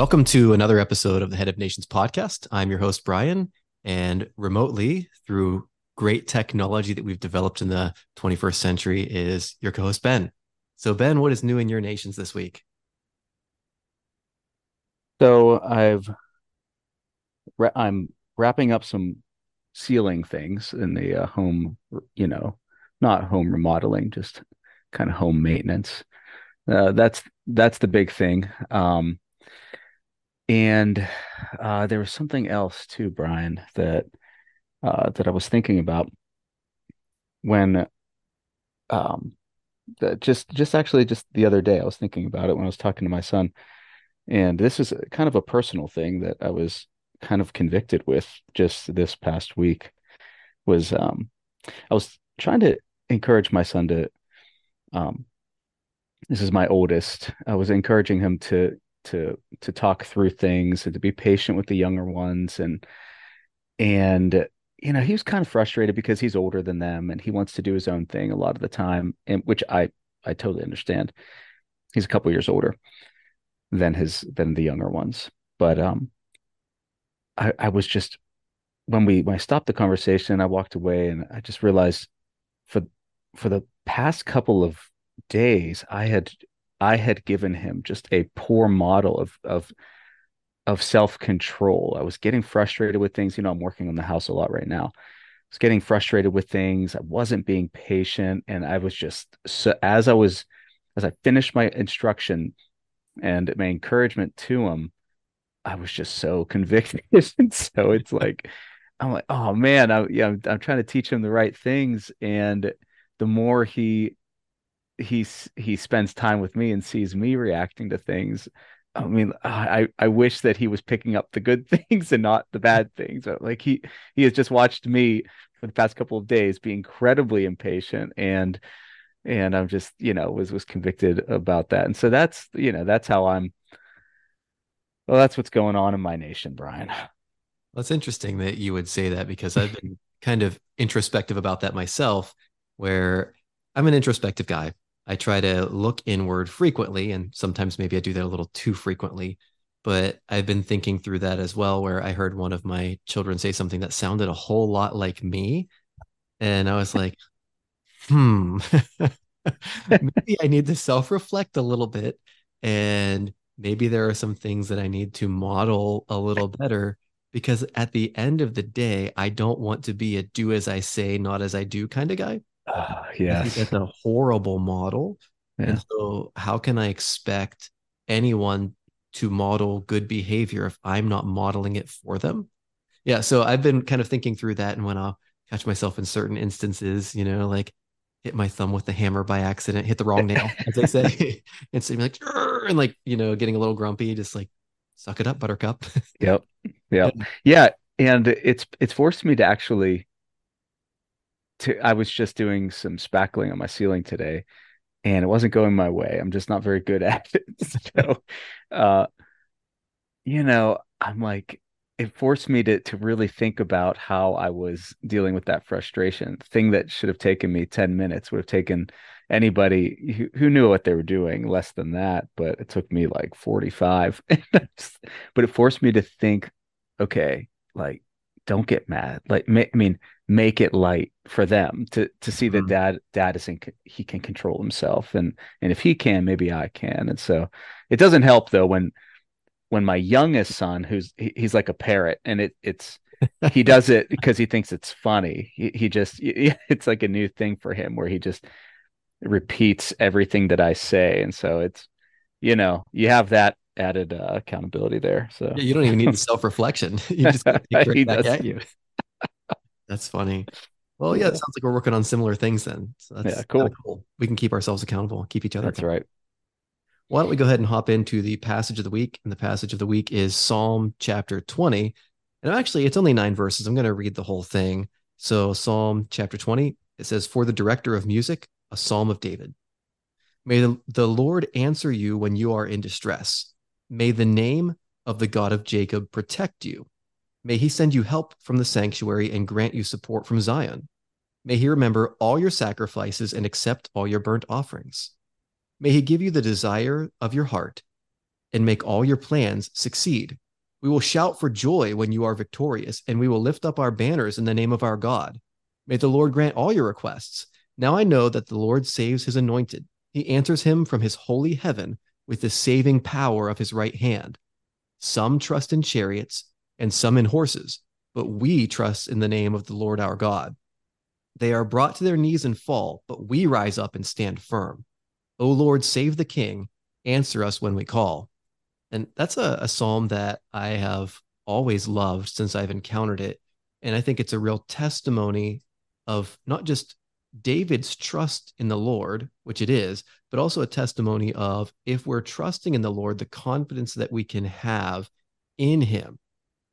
Welcome to another episode of the Head of Nations podcast. I'm your host, Brian, and remotely through great technology that we've developed in the 21st century is your co-host, Ben. So Ben, what is new in your nations this week? So I'm wrapping up some ceiling things in the home, not home remodeling, just kind of home maintenance. That's the big thing. And there was something else too, Brian, that I was thinking about when, just the other day, I was thinking about it when I was talking to my son, and this is kind of a personal thing that I was kind of convicted with just this past week was, I was trying to encourage my son to, this is my oldest. I was encouraging him to talk through things and to be patient with the younger ones. And, you know, he was kind of frustrated because he's older than them and he wants to do his own thing a lot of the time, and which I totally understand. He's a couple years older than the younger ones. But, I was just, when I stopped the conversation, I walked away and I just realized for the past couple of days, I had given him just a poor model of self-control. I was getting frustrated with things. You know, I'm working on the house a lot right now. I was getting frustrated with things. I wasn't being patient. And I was just, so as I finished my instruction and my encouragement to him, I was just so convicted. And so it's like, I'm like, oh man, I'm trying to teach him the right things. And the more he spends time with me and sees me reacting to things, I mean, I wish that he was picking up the good things and not the bad things. Like he has just watched me for the past couple of days be incredibly impatient, and I'm just, was convicted about that. And so that's, that's how that's what's going on in my nation, Brian. That's interesting that you would say that, because I've been kind of introspective about that myself, where I'm an introspective guy. I try to look inward frequently, and sometimes maybe I do that a little too frequently, but I've been thinking through that as well, where I heard one of my children say something that sounded a whole lot like me. And I was like, maybe I need to self-reflect a little bit. And maybe there are some things that I need to model a little better, because at the end of the day, I don't want to be a do as I say, not as I do kind of guy. Yes. I think that's a horrible model. Yeah. And so how can I expect anyone to model good behavior if I'm not modeling it for them? Yeah. So I've been kind of thinking through that. And when I'll catch myself in certain instances, like hit my thumb with the hammer by accident, hit the wrong nail, as I say, and so you're like, and like, getting a little grumpy, just like, suck it up, buttercup. Yep. Yep. Yeah. And it's forced me to actually, I was just doing some spackling on my ceiling today, and it wasn't going my way. I'm just not very good at it. So, I'm like, it forced me to really think about how I was dealing with that frustration. The thing that should have taken me 10 minutes would have taken anybody who knew what they were doing less than that. But it took me like 45. But it forced me to think, okay, like, don't get mad. Like, make it light for them to see that dad is he can control himself. And if he can, maybe I can. And so it doesn't help though, when my youngest son, he's like a parrot, and he does it because he thinks it's funny. It's like a new thing for him where he just repeats everything that I say. And so it's, you have that added accountability there. So yeah, you don't even need the self-reflection. You just get right back at you. That's funny. Well, yeah, it sounds like we're working on similar things then. So that's cool. We can keep ourselves accountable, keep each other accountable. That's right. Why don't we go ahead and hop into the passage of the week? And the passage of the week is Psalm chapter 20. And actually, it's only 9 verses. I'm going to read the whole thing. So Psalm chapter 20, it says, "For the director of music, a psalm of David. May the Lord answer you when you are in distress. May the name of the God of Jacob protect you. May he send you help from the sanctuary and grant you support from Zion. May he remember all your sacrifices and accept all your burnt offerings. May he give you the desire of your heart and make all your plans succeed. We will shout for joy when you are victorious, and we will lift up our banners in the name of our God. May the Lord grant all your requests. Now I know that the Lord saves his anointed. He answers him from his holy heaven with the saving power of his right hand. Some trust in chariots and some in horses, but we trust in the name of the Lord our God. They are brought to their knees and fall, but we rise up and stand firm. O Lord, save the king. Answer us when we call. And that's a psalm that I have always loved since I've encountered it. And I think it's a real testimony of not just David's trust in the Lord, which it is, but also a testimony of, if we're trusting in the Lord, the confidence that we can have in him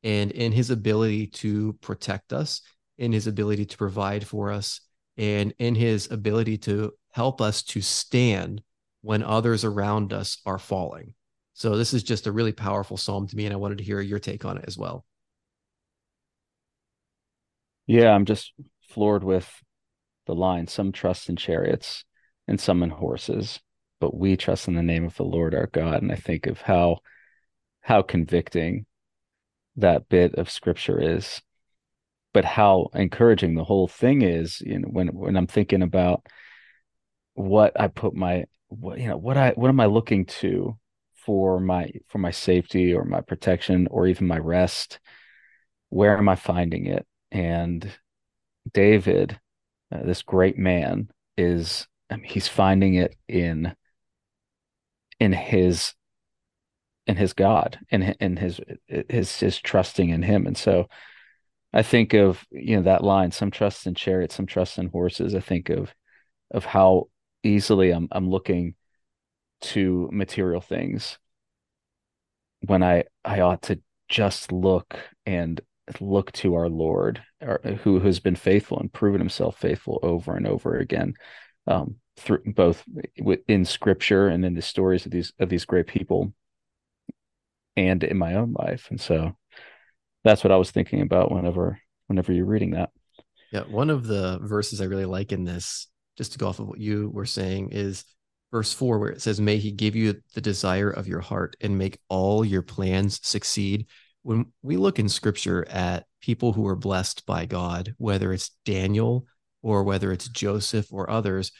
and in his ability to protect us, in his ability to provide for us, and in his ability to help us to stand when others around us are falling. So this is just a really powerful psalm to me, and I wanted to hear your take on it as well. Yeah, I'm just floored with the line, some trust in chariots and some in horses, but we trust in the name of the Lord our God. And I think of how convicting that bit of scripture is, but how encouraging the whole thing is, you know, when I'm thinking about what am I looking to for my safety or my protection or even my rest? Where am I finding it? And David, this great man, he's finding it in his God, in his trusting in him. And so I think of, you know, that line, some trust in chariots, some trust in horses. I think of how easily I'm looking to material things when I ought to just look to our Lord, who has been faithful and proven himself faithful over and over again, through both in scripture and in the stories of these great people and in my own life. And so that's what I was thinking about whenever you're reading that. Yeah. One of the verses I really like in this, just to go off of what you were saying, is verse 4, where it says, may he give you the desire of your heart and make all your plans succeed. When we look in scripture at people who are blessed by God, whether it's Daniel or whether it's Joseph or others,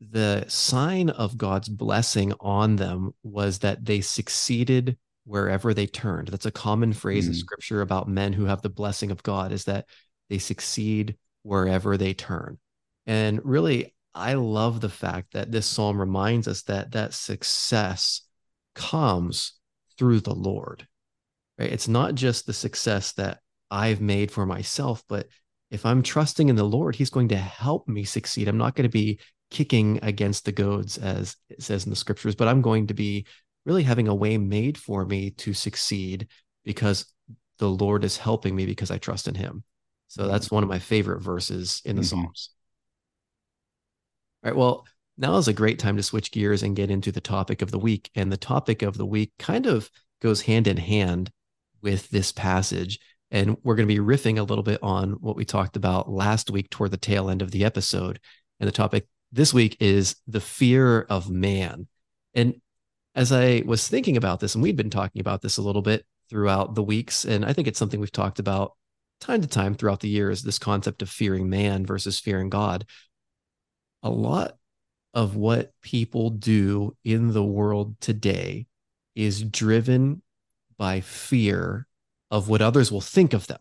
the sign of God's blessing on them was that they succeeded wherever they turned. That's a common phrase in scripture about men who have the blessing of God, is that they succeed wherever they turn. And really, I love the fact that this psalm reminds us that success comes through the Lord, right? It's not just the success that I've made for myself, but if I'm trusting in the Lord, he's going to help me succeed. I'm not going to be kicking against the goads, as it says in the scriptures, but I'm going to be really having a way made for me to succeed because the Lord is helping me because I trust in him. So that's one of my favorite verses in the Psalms. All right, well, now is a great time to switch gears and get into the topic of the week. And the topic of the week kind of goes hand in hand with this passage. And we're going to be riffing a little bit on what we talked about last week toward the tail end of the episode. And the topic this week is the fear of man. And as I was thinking about this, and we've been talking about this a little bit throughout the weeks, and I think it's something we've talked about time to time throughout the years, this concept of fearing man versus fearing God. A lot of what people do in the world today is driven by fear of what others will think of them,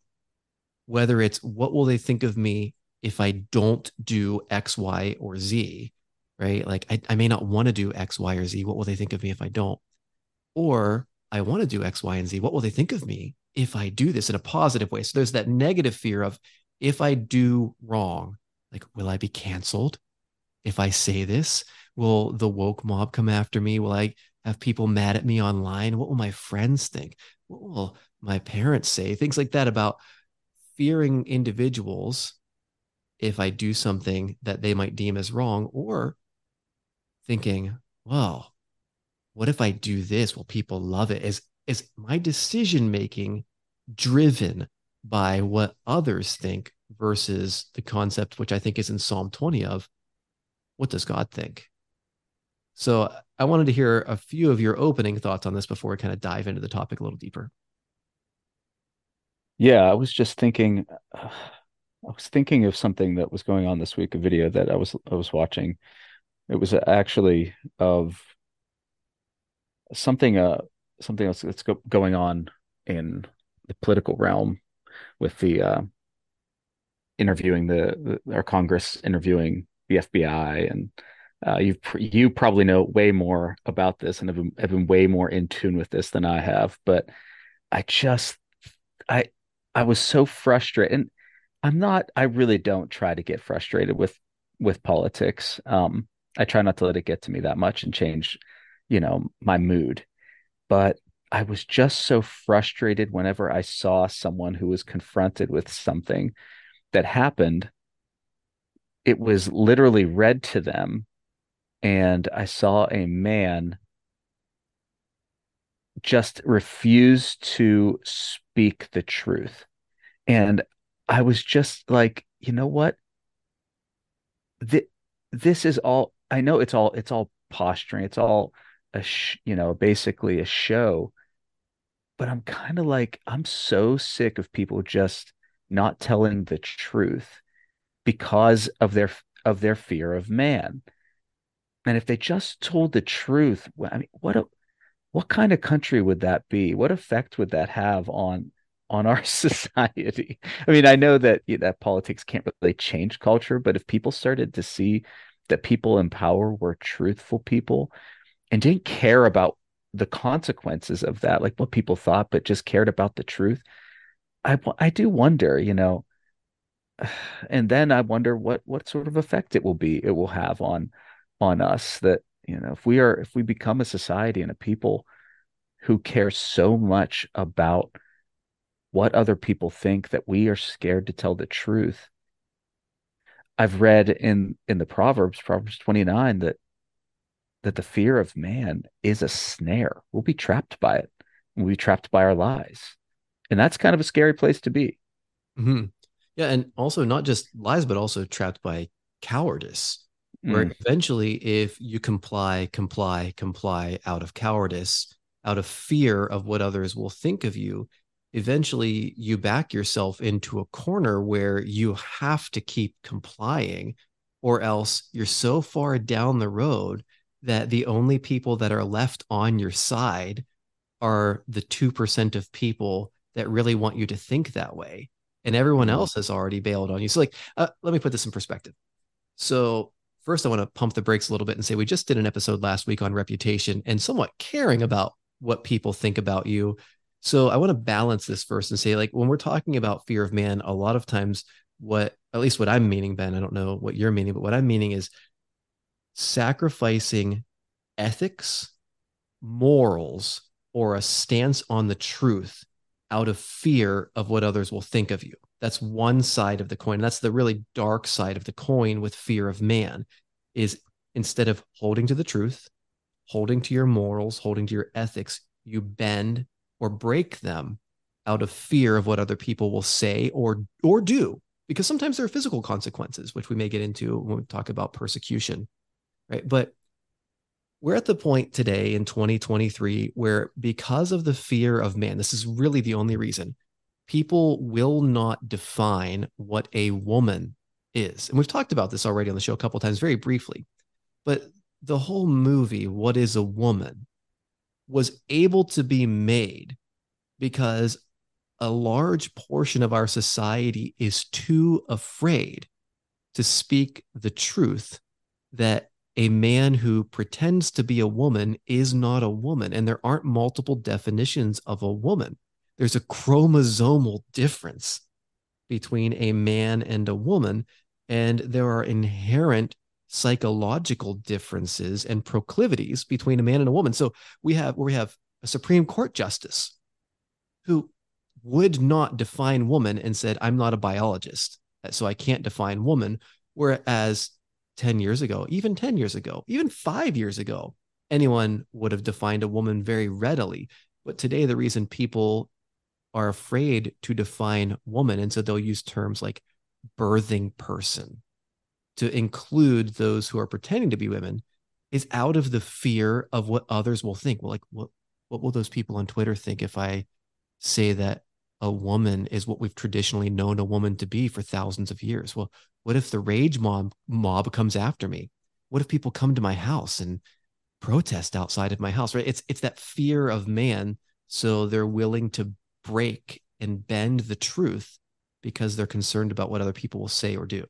whether it's what will they think of me if I don't do X, Y, or Z, right? Like I may not want to do X, Y, or Z. What will they think of me if I don't? Or I want to do X, Y, and Z. What will they think of me if I do this in a positive way? So there's that negative fear of, if I do wrong, like, will I be canceled? If I say this, will the woke mob come after me? Will I have people mad at me online? What will my friends think? What will my parents say? Things like that, about fearing individuals if I do something that they might deem as wrong, or thinking, well, what if I do this? Will people love it? Is my decision-making driven by what others think versus the concept, which I think is in Psalm 20, of, what does God think? So I wanted to hear a few of your opening thoughts on this before we kind of dive into the topic a little deeper. Yeah, I was just thinking, of something that was going on this week, a video that I was watching. It was actually of something else that's going on in the political realm with the interviewing our Congress interviewing the FBI, and you probably know way more about this and have been way more in tune with this than I have. But I was so frustrated, and I really don't try to get frustrated with politics. I try not to let it get to me that much and change, my mood. But I was just so frustrated whenever I saw someone who was confronted with something that happened. It was literally read to them, and I saw a man just refuse to speak the truth. And I was just like, you know what? This is all, I know it's all posturing. It's all basically a show, but I'm kind of like, I'm so sick of people just not telling the truth because of their fear of man. And if they just told the truth, what kind of country would that be? What effect would that have on our society? I mean, I know that politics can't really change culture, but if people started to see that people in power were truthful people and didn't care about the consequences of that, like what people thought, but just cared about the truth, I do wonder, and then I wonder what sort of effect it will have on us, that if we become a society and a people who care so much about what other people think that we are scared to tell the truth. I've read in the Proverbs 29, that the fear of man is a snare. We'll be trapped by it. We'll be trapped by our lies. And that's kind of a scary place to be. Mm-hmm. Yeah. And also not just lies, but also trapped by cowardice. Where eventually, if you comply out of cowardice, out of fear of what others will think of you, eventually you back yourself into a corner where you have to keep complying, or else you're so far down the road that the only people that are left on your side are the 2% of people that really want you to think that way. And everyone else has already bailed on you. So let me put this in perspective. So first, I want to pump the brakes a little bit and say we just did an episode last week on reputation and somewhat caring about what people think about you. So I want to balance this first and say, like, when we're talking about fear of man, a lot of times at least what I'm meaning, Ben, I don't know what you're meaning, but what I'm meaning is sacrificing ethics, morals, or a stance on the truth out of fear of what others will think of you. That's one side of the coin. That's the really dark side of the coin with fear of man, is instead of holding to the truth, holding to your morals, holding to your ethics, you bend or break them out of fear of what other people will say or do. Because sometimes there are physical consequences, which we may get into when we talk about persecution, right? But we're at the point today in 2023 where, because of the fear of man, this is really the only reason, people will not define what a woman is. And we've talked about this already on the show a couple of times, very briefly. But the whole movie, What is a Woman?, was able to be made because a large portion of our society is too afraid to speak the truth that a man who pretends to be a woman is not a woman. And there aren't multiple definitions of a woman. There's a chromosomal difference between a man and a woman, and there are inherent psychological differences and proclivities between a man and a woman. So we have a Supreme Court justice who would not define woman and said, I'm not a biologist, so I can't define woman. Whereas 10 years ago, even 10 years ago, even 5 years ago, anyone would have defined a woman very readily. But today, the reason people are afraid to define woman, and so they'll use terms like birthing person to include those who are pretending to be women, is out of the fear of what others will think. Well, like, what will those people on Twitter think if I say that a woman is what we've traditionally known a woman to be for thousands of years? Well, what if the rage mob comes after me? What if people come to my house and protest outside of my house, right? It's that fear of man. So they're willing to break and bend the truth because they're concerned about what other people will say or do.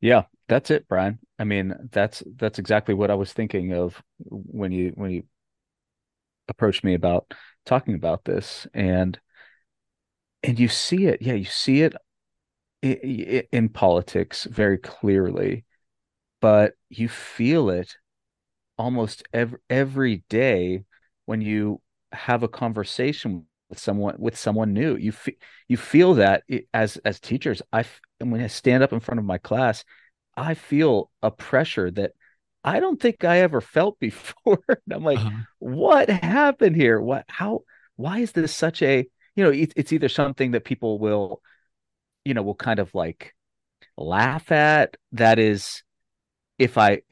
Yeah, that's it, Brian. I mean, that's exactly what I was thinking of when you approached me about talking about this, and you see it. Yeah, you see it in politics very clearly, but you feel it almost every day when you have a conversation with someone new. You feel that as teachers. When I stand up in front of my class, I feel a pressure that I don't think I ever felt before. And I'm like, what happened here? Why is this such a, it's either something that people will kind of like laugh at. That is, if I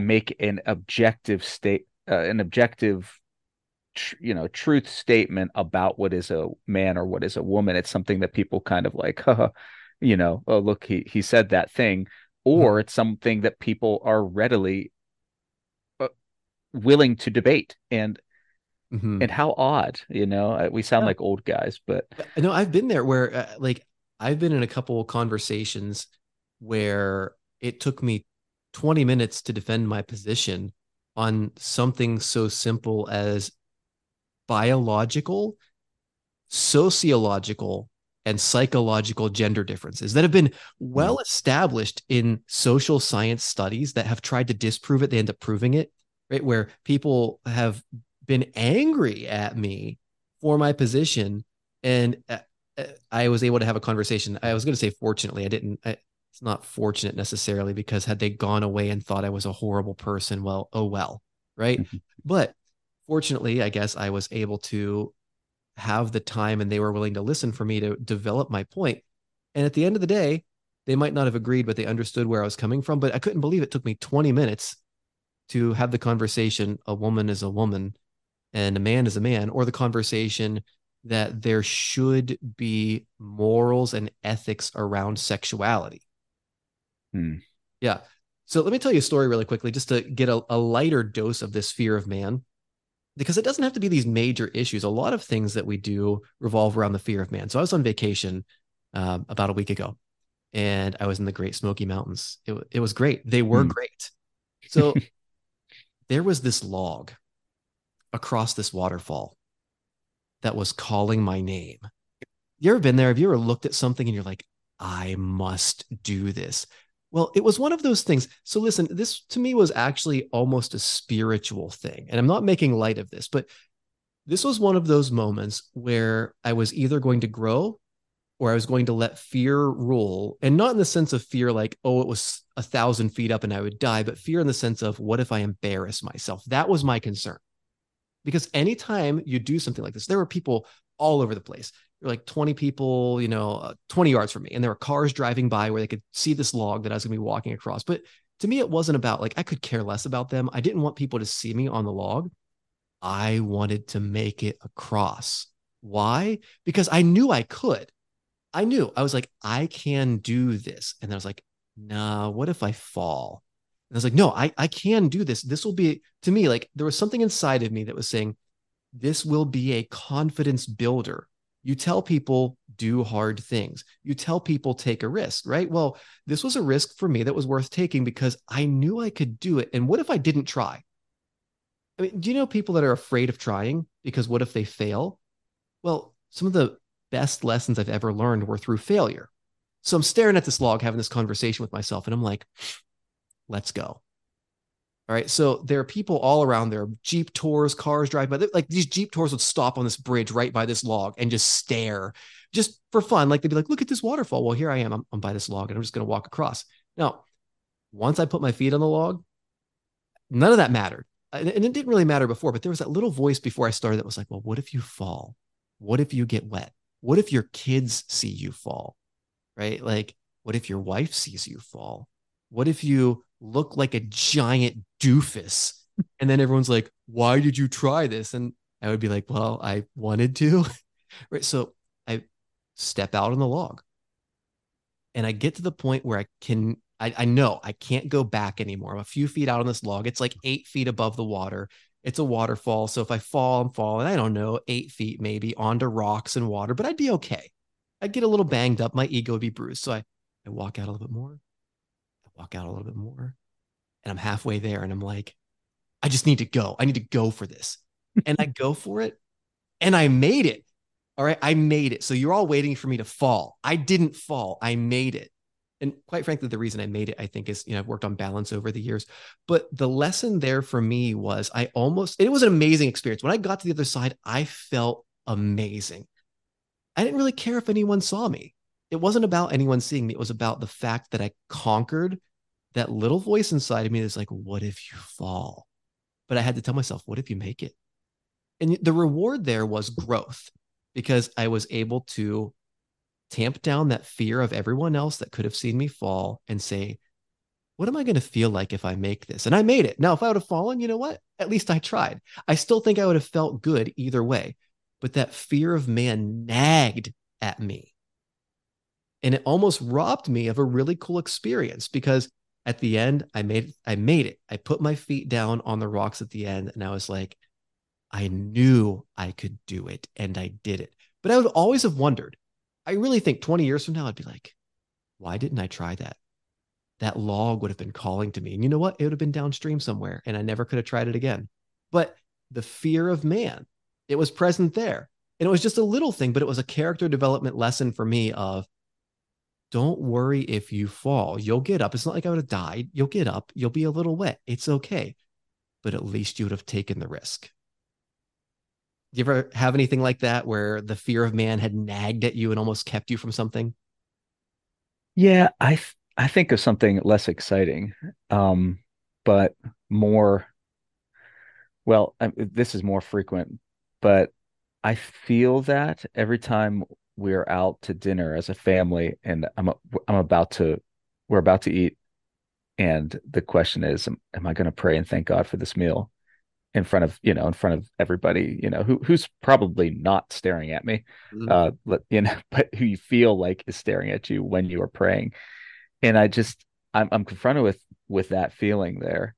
make an objective truth statement about what is a man or what is a woman, it's something that people kind of like, oh, look, he said that thing, or it's something that people are readily willing to debate. And and how odd, we sound like old guys, but no, I've been there where I've been in a couple of conversations where it took me 20 minutes to defend my position on something so simple as biological, sociological, and psychological gender differences that have been well established in social science studies that have tried to disprove it. They end up proving it, right? Where people have been angry at me for my position. And I was able to have a conversation. I was going to say, fortunately, I didn't. It's not fortunate necessarily, because had they gone away and thought I was a horrible person, well, oh, well, right. But fortunately, I guess I was able to have the time, and they were willing to listen for me to develop my point. And at the end of the day, they might not have agreed, but they understood where I was coming from. But I couldn't believe it took me 20 minutes to have the conversation, a woman is a woman and a man is a man, or the conversation that there should be morals and ethics around sexuality. Yeah. So let me tell you a story really quickly, just to get a lighter dose of this fear of man. Because it doesn't have to be these major issues. A lot of things that we do revolve around the fear of man. So I was on vacation about a week ago, and I was in the Great Smoky Mountains. It was great. They were great. So there was this log across this waterfall that was calling my name. You ever been there? Have you ever looked at something and you're like, I must do this? Well, it was one of those things. So listen, this to me was actually almost a spiritual thing. And I'm not making light of this, but this was one of those moments where I was either going to grow or I was going to let fear rule. And not in the sense of fear like, oh, it was 1,000 feet up and I would die, but fear in the sense of, what if I embarrass myself? That was my concern. Because anytime you do something like this, there were people all over the place. You're like 20 people, 20 yards from me. And there were cars driving by where they could see this log that I was going to be walking across. But to me, it wasn't about I could care less about them. I didn't want people to see me on the log. I wanted to make it across. Why? Because I knew I could. I knew. I was like, I can do this. And then I was like, nah, what if I fall? And I was like, no, I can do this. This will be, to me, like there was something inside of me that was saying, this will be a confidence builder. You tell people do hard things. You tell people take a risk, right? Well, this was a risk for me that was worth taking because I knew I could do it. And what if I didn't try? I mean, do you know people that are afraid of trying because what if they fail? Well, some of the best lessons I've ever learned were through failure. So I'm staring at this log, having this conversation with myself, and I'm like, let's go. All right. So there are people all around there, Jeep tours, cars drive by. Like these Jeep tours would stop on this bridge right by this log and just stare just for fun. Like they'd be like, look at this waterfall. Well, here I am. I'm by this log and I'm just going to walk across. Now, once I put my feet on the log, none of that mattered. And it didn't really matter before, but there was that little voice before I started that was like, well, what if you fall? What if you get wet? What if your kids see you fall? Right? Like, What if your wife sees you fall? What if you look like a giant doofus? And then everyone's like, why did you try this? And I would be like, well, I wanted to. Right. So I step out on the log and I get to the point where I know I can't go back anymore. I'm a few feet out on this log. It's like 8 feet above the water. It's a waterfall. So if I fall, I'm falling, I don't know, 8 feet maybe onto rocks and water, but I'd be okay. I'd get a little banged up. My ego would be bruised. So I walk out a little bit more. I walk out a little bit more and I'm halfway there. And I'm like, I just need to go. I need to go for this. And I go for it and I made it. All right. I made it. So you're all waiting for me to fall. I didn't fall. I made it. And quite frankly, the reason I made it, I think, is, you know, I've worked on balance over the years, but the lesson there for me was it was an amazing experience. When I got to the other side, I felt amazing. I didn't really care if anyone saw me. It wasn't about anyone seeing me. It was about the fact that I conquered that little voice inside of me that's like, what if you fall? But I had to tell myself, what if you make it? And the reward there was growth, because I was able to tamp down that fear of everyone else that could have seen me fall and say, what am I going to feel like if I make this? And I made it. Now, if I would have fallen, you know what? At least I tried. I still think I would have felt good either way. But that fear of man nagged at me. And it almost robbed me of a really cool experience, because at the end, I made it. I put my feet down on the rocks at the end. And I was like, I knew I could do it, and I did it. But I would always have wondered. I really think 20 years from now, I'd be like, why didn't I try that? That log would have been calling to me. And you know what? It would have been downstream somewhere, and I never could have tried it again. But the fear of man, it was present there. And it was just a little thing, but it was a character development lesson for me of, don't worry if you fall. You'll get up. It's not like I would have died. You'll get up. You'll be a little wet. It's okay. But at least you would have taken the risk. Do you ever have anything like that where the fear of man had nagged at you and almost kept you from something? Yeah, I think of something less exciting, but more, well, this is more frequent, but I feel that every time we're out to dinner as a family and we're about to eat. And the question is, am I going to pray and thank God for this meal? In front of everybody, who's probably not staring at me, but who you feel like is staring at you when you are praying. And I'm confronted with that feeling there.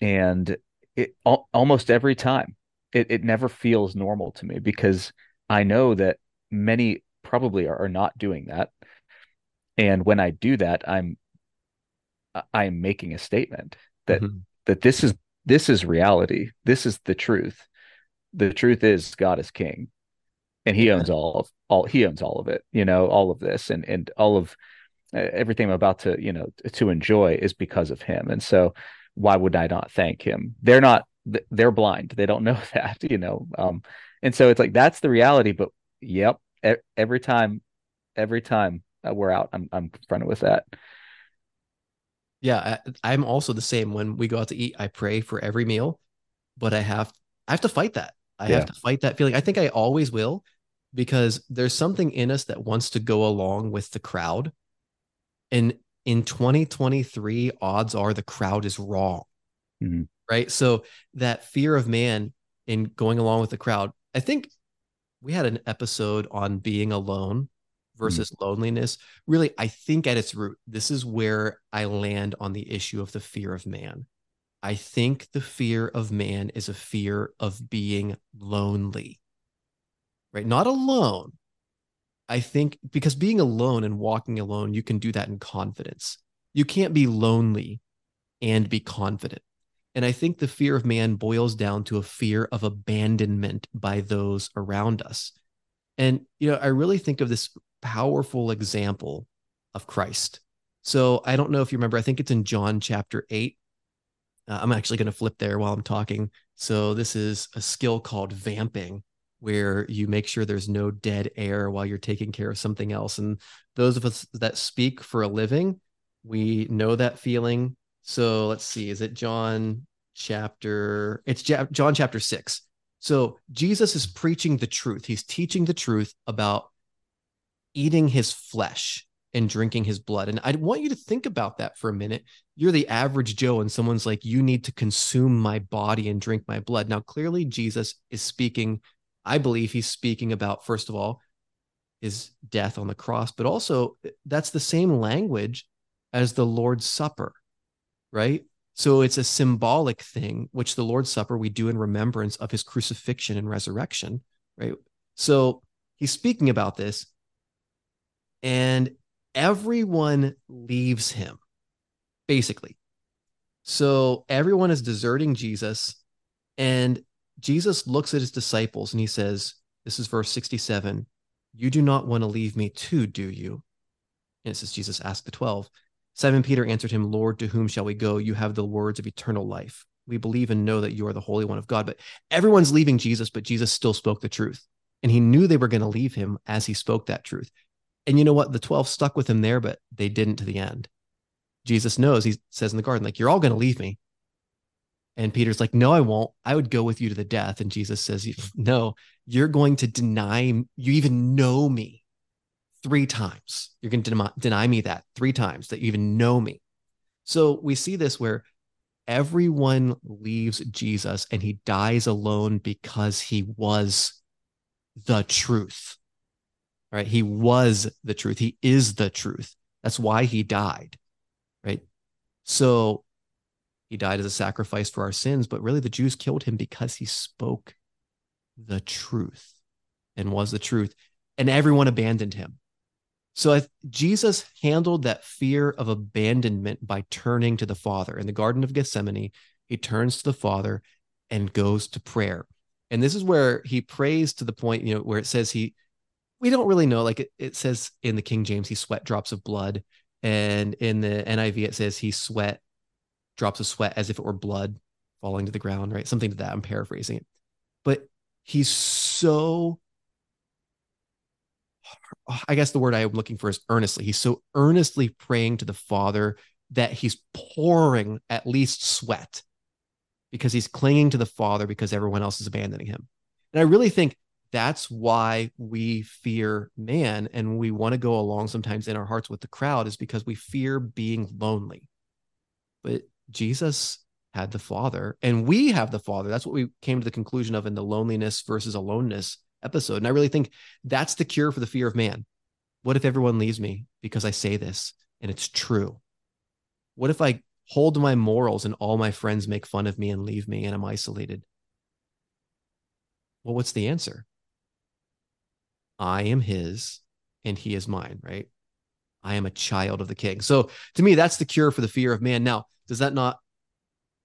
And it almost every time it never feels normal to me, because I know that many probably are not doing that. And when I do that, I'm making a statement that, that this is reality. This is the truth. The truth is God is king, and he owns all of it, all of this and all of everything I'm about to enjoy is because of him. And so why would I not thank him? They're blind. They don't know that, and so it's like, that's the reality, but yep. Every time we're out, I'm confronted with that. Yeah, I'm also the same. When we go out to eat, I pray for every meal, but I have to fight that. I have to fight that feeling. I think I always will, because there's something in us that wants to go along with the crowd. And in 2023, odds are the crowd is wrong, right? So that fear of man in going along with the crowd. I think we had an episode on being alone versus loneliness. Really, I think at its root, this is where I land on the issue of the fear of man. I think the fear of man is a fear of being lonely, right? Not alone. I think because being alone and walking alone, you can do that in confidence. You can't be lonely and be confident. And I think the fear of man boils down to a fear of abandonment by those around us. And, I really think of this powerful example of Christ. So I don't know if you remember, I think it's in John chapter 8. I'm actually going to flip there while I'm talking. So this is a skill called vamping, where you make sure there's no dead air while you're taking care of something else. And those of us that speak for a living, we know that feeling. So let's see, is it John chapter 6. So Jesus is preaching the truth. He's teaching the truth about eating his flesh and drinking his blood. And I want you to think about that for a minute. You're the average Joe, and someone's like, you need to consume my body and drink my blood. Now, clearly Jesus is speaking, I believe he's speaking about, first of all, his death on the cross, but also that's the same language as the Lord's Supper, right? So it's a symbolic thing, which the Lord's Supper we do in remembrance of his crucifixion and resurrection, right? So he's speaking about this, and everyone leaves him, basically. So everyone is deserting Jesus, and Jesus looks at his disciples and he says, this is verse 67, "You do not want to leave me too, do you?" And it says, Jesus asked the 12. Simon Peter answered him, "Lord, to whom shall we go? You have the words of eternal life. We believe and know that you are the Holy One of God." But everyone's leaving Jesus, but Jesus still spoke the truth. And he knew they were going to leave him as he spoke that truth. And you know what? The 12 stuck with him there, but they didn't to the end. Jesus knows. He says in the garden, like, "You're all going to leave me." And Peter's like, "No, I won't. I would go with you to the death." And Jesus says, "No, you're going to deny you even know me 3 times. You're going to deny me that 3 times, that you even know me." So we see this where everyone leaves Jesus and he dies alone because he was the truth. Right? He was the truth. He is the truth. That's why he died, right? So he died as a sacrifice for our sins, but really the Jews killed him because he spoke the truth and was the truth, and everyone abandoned him. So Jesus handled that fear of abandonment by turning to the Father. In the Garden of Gethsemane, he turns to the Father and goes to prayer. And this is where he prays to the point, where it says we don't really know, like it says in the King James, he sweat drops of blood. And in the NIV, it says he sweat drops of sweat as if it were blood falling to the ground, right? Something to that, I'm paraphrasing it. But he's so, I guess the word I am looking for is earnestly. He's so earnestly praying to the Father that he's pouring at least sweat because he's clinging to the Father because everyone else is abandoning him. And I really think that's why we fear man and we want to go along sometimes in our hearts with the crowd, is because we fear being lonely. But Jesus had the Father and we have the Father. That's what we came to the conclusion of in the loneliness versus aloneness episode. And I really think that's the cure for the fear of man. What if everyone leaves me because I say this and it's true? What if I hold my morals and all my friends make fun of me and leave me and I'm isolated? Well, what's the answer? I am his and he is mine, right? I am a child of the King. So to me, that's the cure for the fear of man. Now, does that not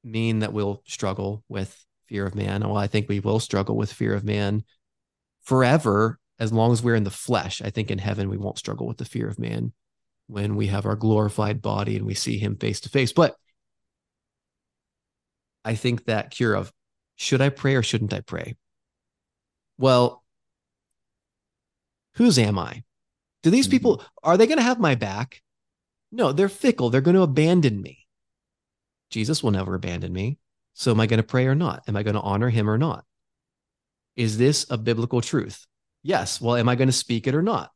mean that we'll struggle with fear of man? Well, I think we will struggle with fear of man forever, as long as we're in the flesh. I think in heaven, we won't struggle with the fear of man when we have our glorified body and we see him face to face. But I think that cure of, should I pray or shouldn't I pray? Well, whose am I? Do these people, are they going to have my back? No, they're fickle. They're going to abandon me. Jesus will never abandon me. So am I going to pray or not? Am I going to honor him or not? Is this a biblical truth? Yes. Well, am I going to speak it or not?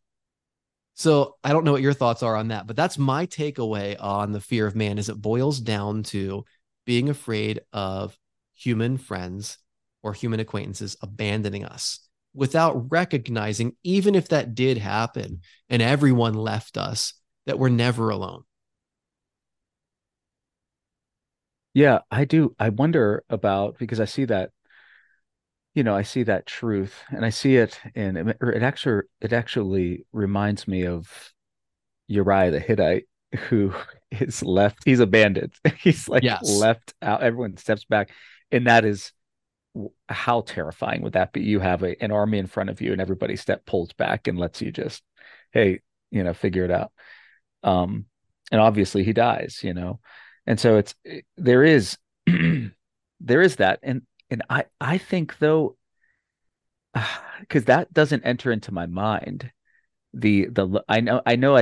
So I don't know what your thoughts are on that, but that's my takeaway on the fear of man, is it boils down to being afraid of human friends or human acquaintances abandoning us without recognizing, even if that did happen and everyone left us, that we're never alone. Yeah, I do. I wonder about, because I see that, I see that truth and I see it, and it actually reminds me of Uriah the Hittite, who is left. He's abandoned. He's like, yes, left out. Everyone steps back. And that is, how terrifying would that be? You have an army in front of you and everybody pulls back and lets you just, hey, figure it out. And obviously he dies, and so there is that. And I think, though, because that doesn't enter into my mind, I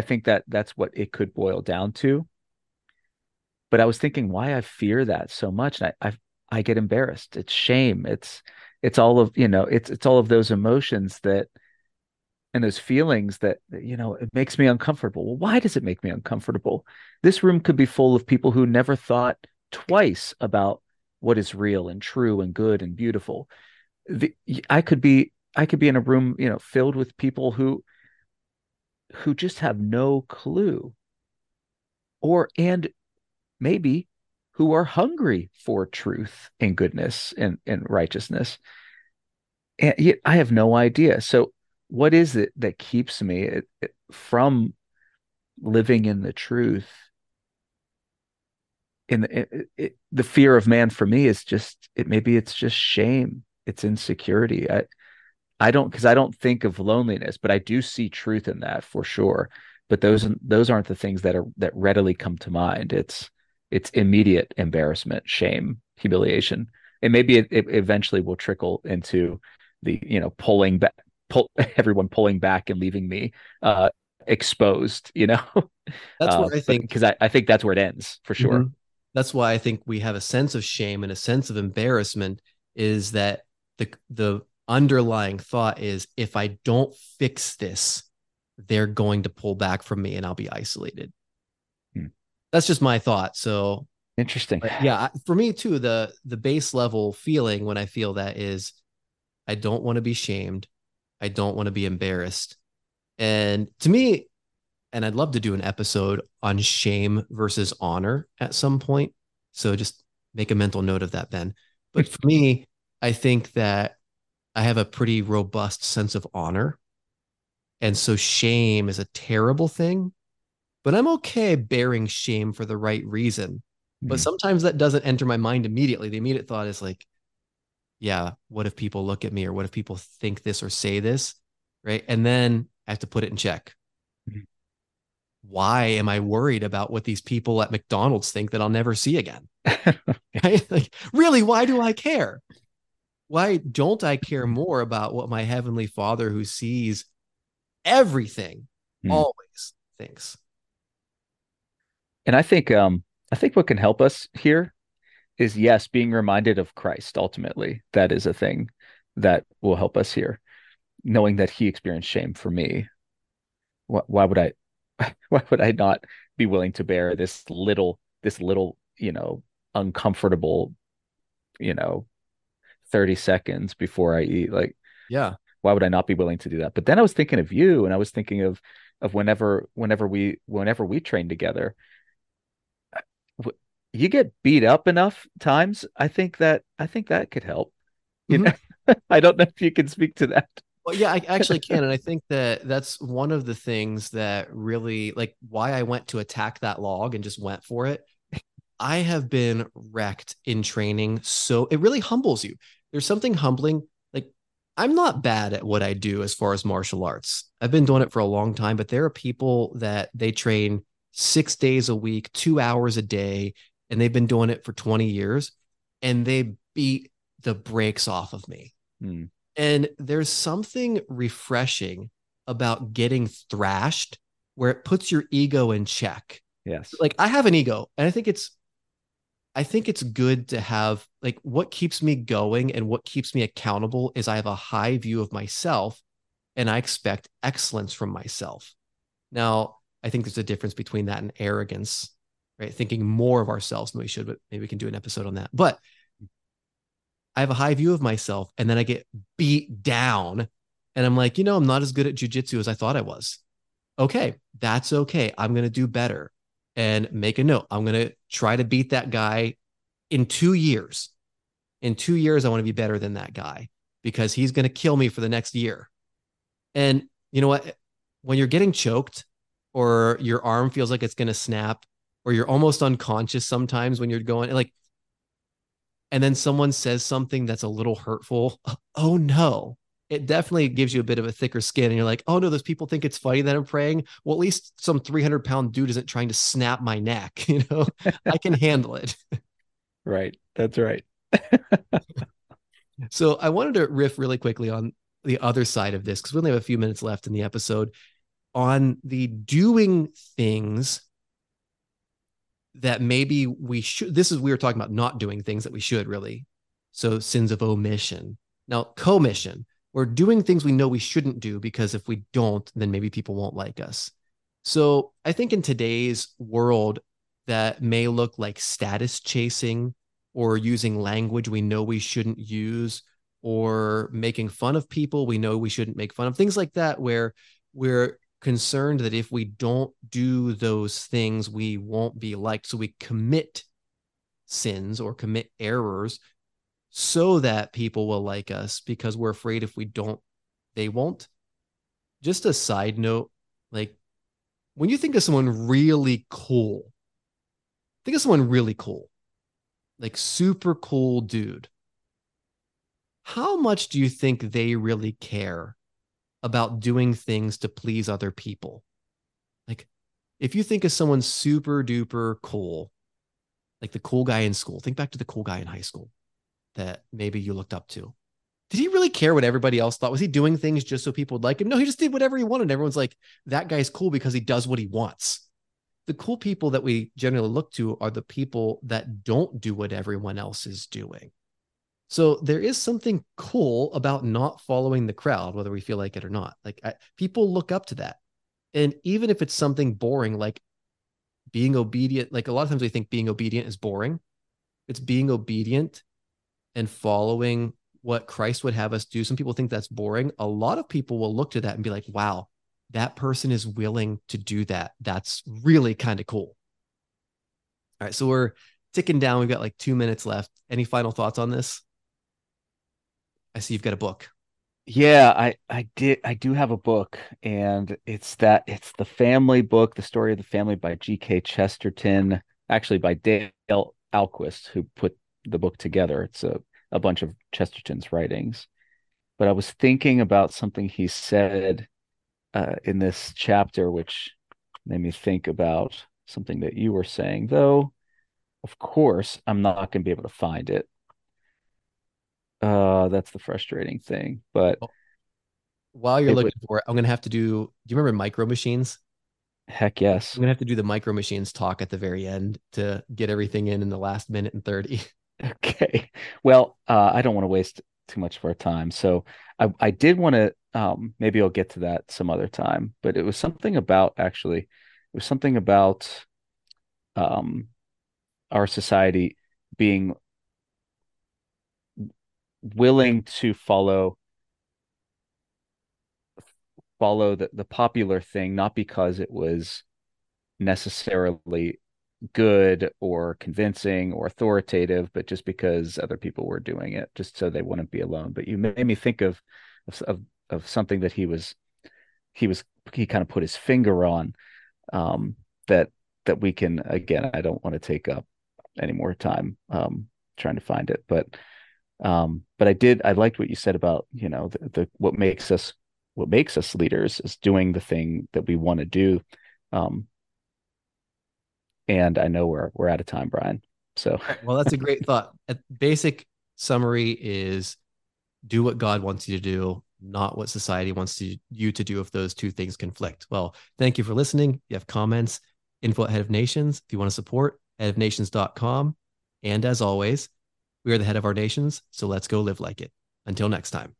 think that that's what it could boil down to. But I was thinking why I fear that so much. And I get embarrassed. It's shame. It's all of those emotions that and those feelings that, you know, it makes me uncomfortable. Well, why does it make me uncomfortable? This room could be full of people who never thought twice about what is real and true and good and beautiful. I could be in a room, you know, filled with people who just have no clue, and maybe who are hungry for truth and goodness and righteousness. And yet I have no idea. So what is it that keeps me from living in the truth? The fear of man for me is just, maybe it's just shame. It's insecurity. I don't think of loneliness, but I do see truth in that for sure. But those aren't the things that readily come to mind. It's immediate embarrassment, shame, humiliation, and maybe it eventually will trickle into the, you know, everyone pulling back and leaving me exposed. You know, that's what I think, because I think that's where it ends for sure. Mm-hmm. That's why I think we have a sense of shame and a sense of embarrassment. Is that the underlying thought is, if I don't fix this, they're going to pull back from me and I'll be isolated. Hmm. That's just my thought. So interesting. Yeah. For me too, the base level feeling when I feel that is, I don't want to be shamed. I don't want to be embarrassed. And to me, and I'd love to do an episode on shame versus honor at some point. So just make a mental note of that, Ben. But for me, I think that I have a pretty robust sense of honor. And so shame is a terrible thing, but I'm okay bearing shame for the right reason. Mm-hmm. But sometimes that doesn't enter my mind immediately. The immediate thought is like, yeah, what if people look at me, or what if people think this or say this, right? And then I have to put it in check. Mm-hmm. Why am I worried about what these people at McDonald's think that I'll never see again? Right? Like, really, why do I care? Why don't I care more about what my heavenly Father, who sees everything, always thinks? And I think what can help us here is, yes, being reminded of Christ. Ultimately, that is a thing that will help us here, knowing that He experienced shame for me. Why would I not be willing to bear this little, you know, uncomfortable, you know, 30 seconds before I eat? Like, yeah, why would I not be willing to do that? But then I was thinking of you, and I was thinking of whenever we train together, you get beat up enough times. I think that could help. Mm-hmm. You know? I don't know if you can speak to that. Well, yeah, I actually can. And I think that that's one of the things that really, like, why I went to attack that log and just went for it. I have been wrecked in training. So it really humbles you. There's something humbling. Like, I'm not bad at what I do as far as martial arts. I've been doing it for a long time, but there are people that they train 6 days a week, 2 hours a day, and they've been doing it for 20 years, and they beat the brakes off of me. Mm. And there's something refreshing about getting thrashed where it puts your ego in check. Yes. Like, I have an ego, and I think it's good to have, like, what keeps me going and what keeps me accountable is I have a high view of myself, and I expect excellence from myself. Now, I think there's a difference between that and arrogance, right? Thinking more of ourselves than we should, but maybe we can do an episode on that. But I have a high view of myself, and then I get beat down, and I'm like, you know, I'm not as good at jujitsu as I thought I was. Okay. That's okay. I'm going to do better. And make a note. I'm going to try to beat that guy in 2 years. In 2 years, I want to be better than that guy, because he's going to kill me for the next year. And you know what? When you're getting choked, or your arm feels like it's going to snap, or you're almost unconscious sometimes when you're going, like, and then someone says something that's a little hurtful. Oh no. It definitely gives you a bit of a thicker skin, and you're like, oh no, those people think it's funny that I'm praying. Well, at least some 300-pound dude isn't trying to snap my neck. You know, I can handle it. Right. That's right. So I wanted to riff really quickly on the other side of this, because we only have a few minutes left in the episode, on the doing things that maybe we should. We were talking about not doing things that we should, really. So sins of omission. Now, commission. We're doing things we know we shouldn't do because if we don't, then maybe people won't like us. So I think in today's world that may look like status chasing or using language we know we shouldn't use or making fun of people we know we shouldn't make fun of, things like that, where we're concerned that if we don't do those things, we won't be liked. So we commit sins or commit errors so that people will like us because we're afraid if we don't, they won't. Just a side note, like when you think of someone really cool, think of someone really cool, like super cool dude. How much do you think they really care about doing things to please other people? Like if you think of someone super duper cool, like the cool guy in school, think back to the cool guy in high school that maybe you looked up to. Did he really care what everybody else thought? Was he doing things just so people would like him? No, he just did whatever he wanted. Everyone's like, that guy's cool because he does what he wants. The cool people that we generally look to are the people that don't do what everyone else is doing. So there is something cool about not following the crowd, whether we feel like it or not. Like people look up to that. And even if it's something boring, like being obedient, like a lot of times we think being obedient is boring. It's being obedient and following what Christ would have us do. Some people think that's boring. A lot of people will look to that and be like, wow, that person is willing to do that. That's really kind of cool. All right, so we're ticking down. We've got like 2 minutes left. Any final thoughts on this? I see you've got a book. Yeah, I do have a book, and it's the family book, The Story of the Family by G.K. Chesterton, actually by Dale Alquist, who put the book together. It's a bunch of Chesterton's writings. But I was thinking about something he said in this chapter, which made me think about something that you were saying, though, of course, I'm not going to be able to find it. That's the frustrating thing. But while you're looking for it, I'm going to have to do you remember Micro Machines? Heck yes. I'm going to have to do the Micro Machines talk at the very end to get everything in the last minute and 30. Okay. Well, I don't want to waste too much of our time. So I did want to, maybe I'll get to that some other time, but it was something about, actually, it was something about our society being willing to follow the popular thing, not because it was necessarily good or convincing or authoritative, but just because other people were doing it, just so they wouldn't be alone. But you made me think of something that he kind of put his finger on, that we can, again, I don't want to take up any more time trying to find it, but I liked what you said about, you know, what makes us leaders is doing the thing that we want to do. And I know we're out of time, Brian. So well, that's a great thought. A basic summary is do what God wants you to do, not what society wants you to do if those two things conflict. Well, thank you for listening. If you have comments, info at Head of Nations. If you want to support, headofnations.com. And as always, we are the head of our nations, so let's go live like it. Until next time.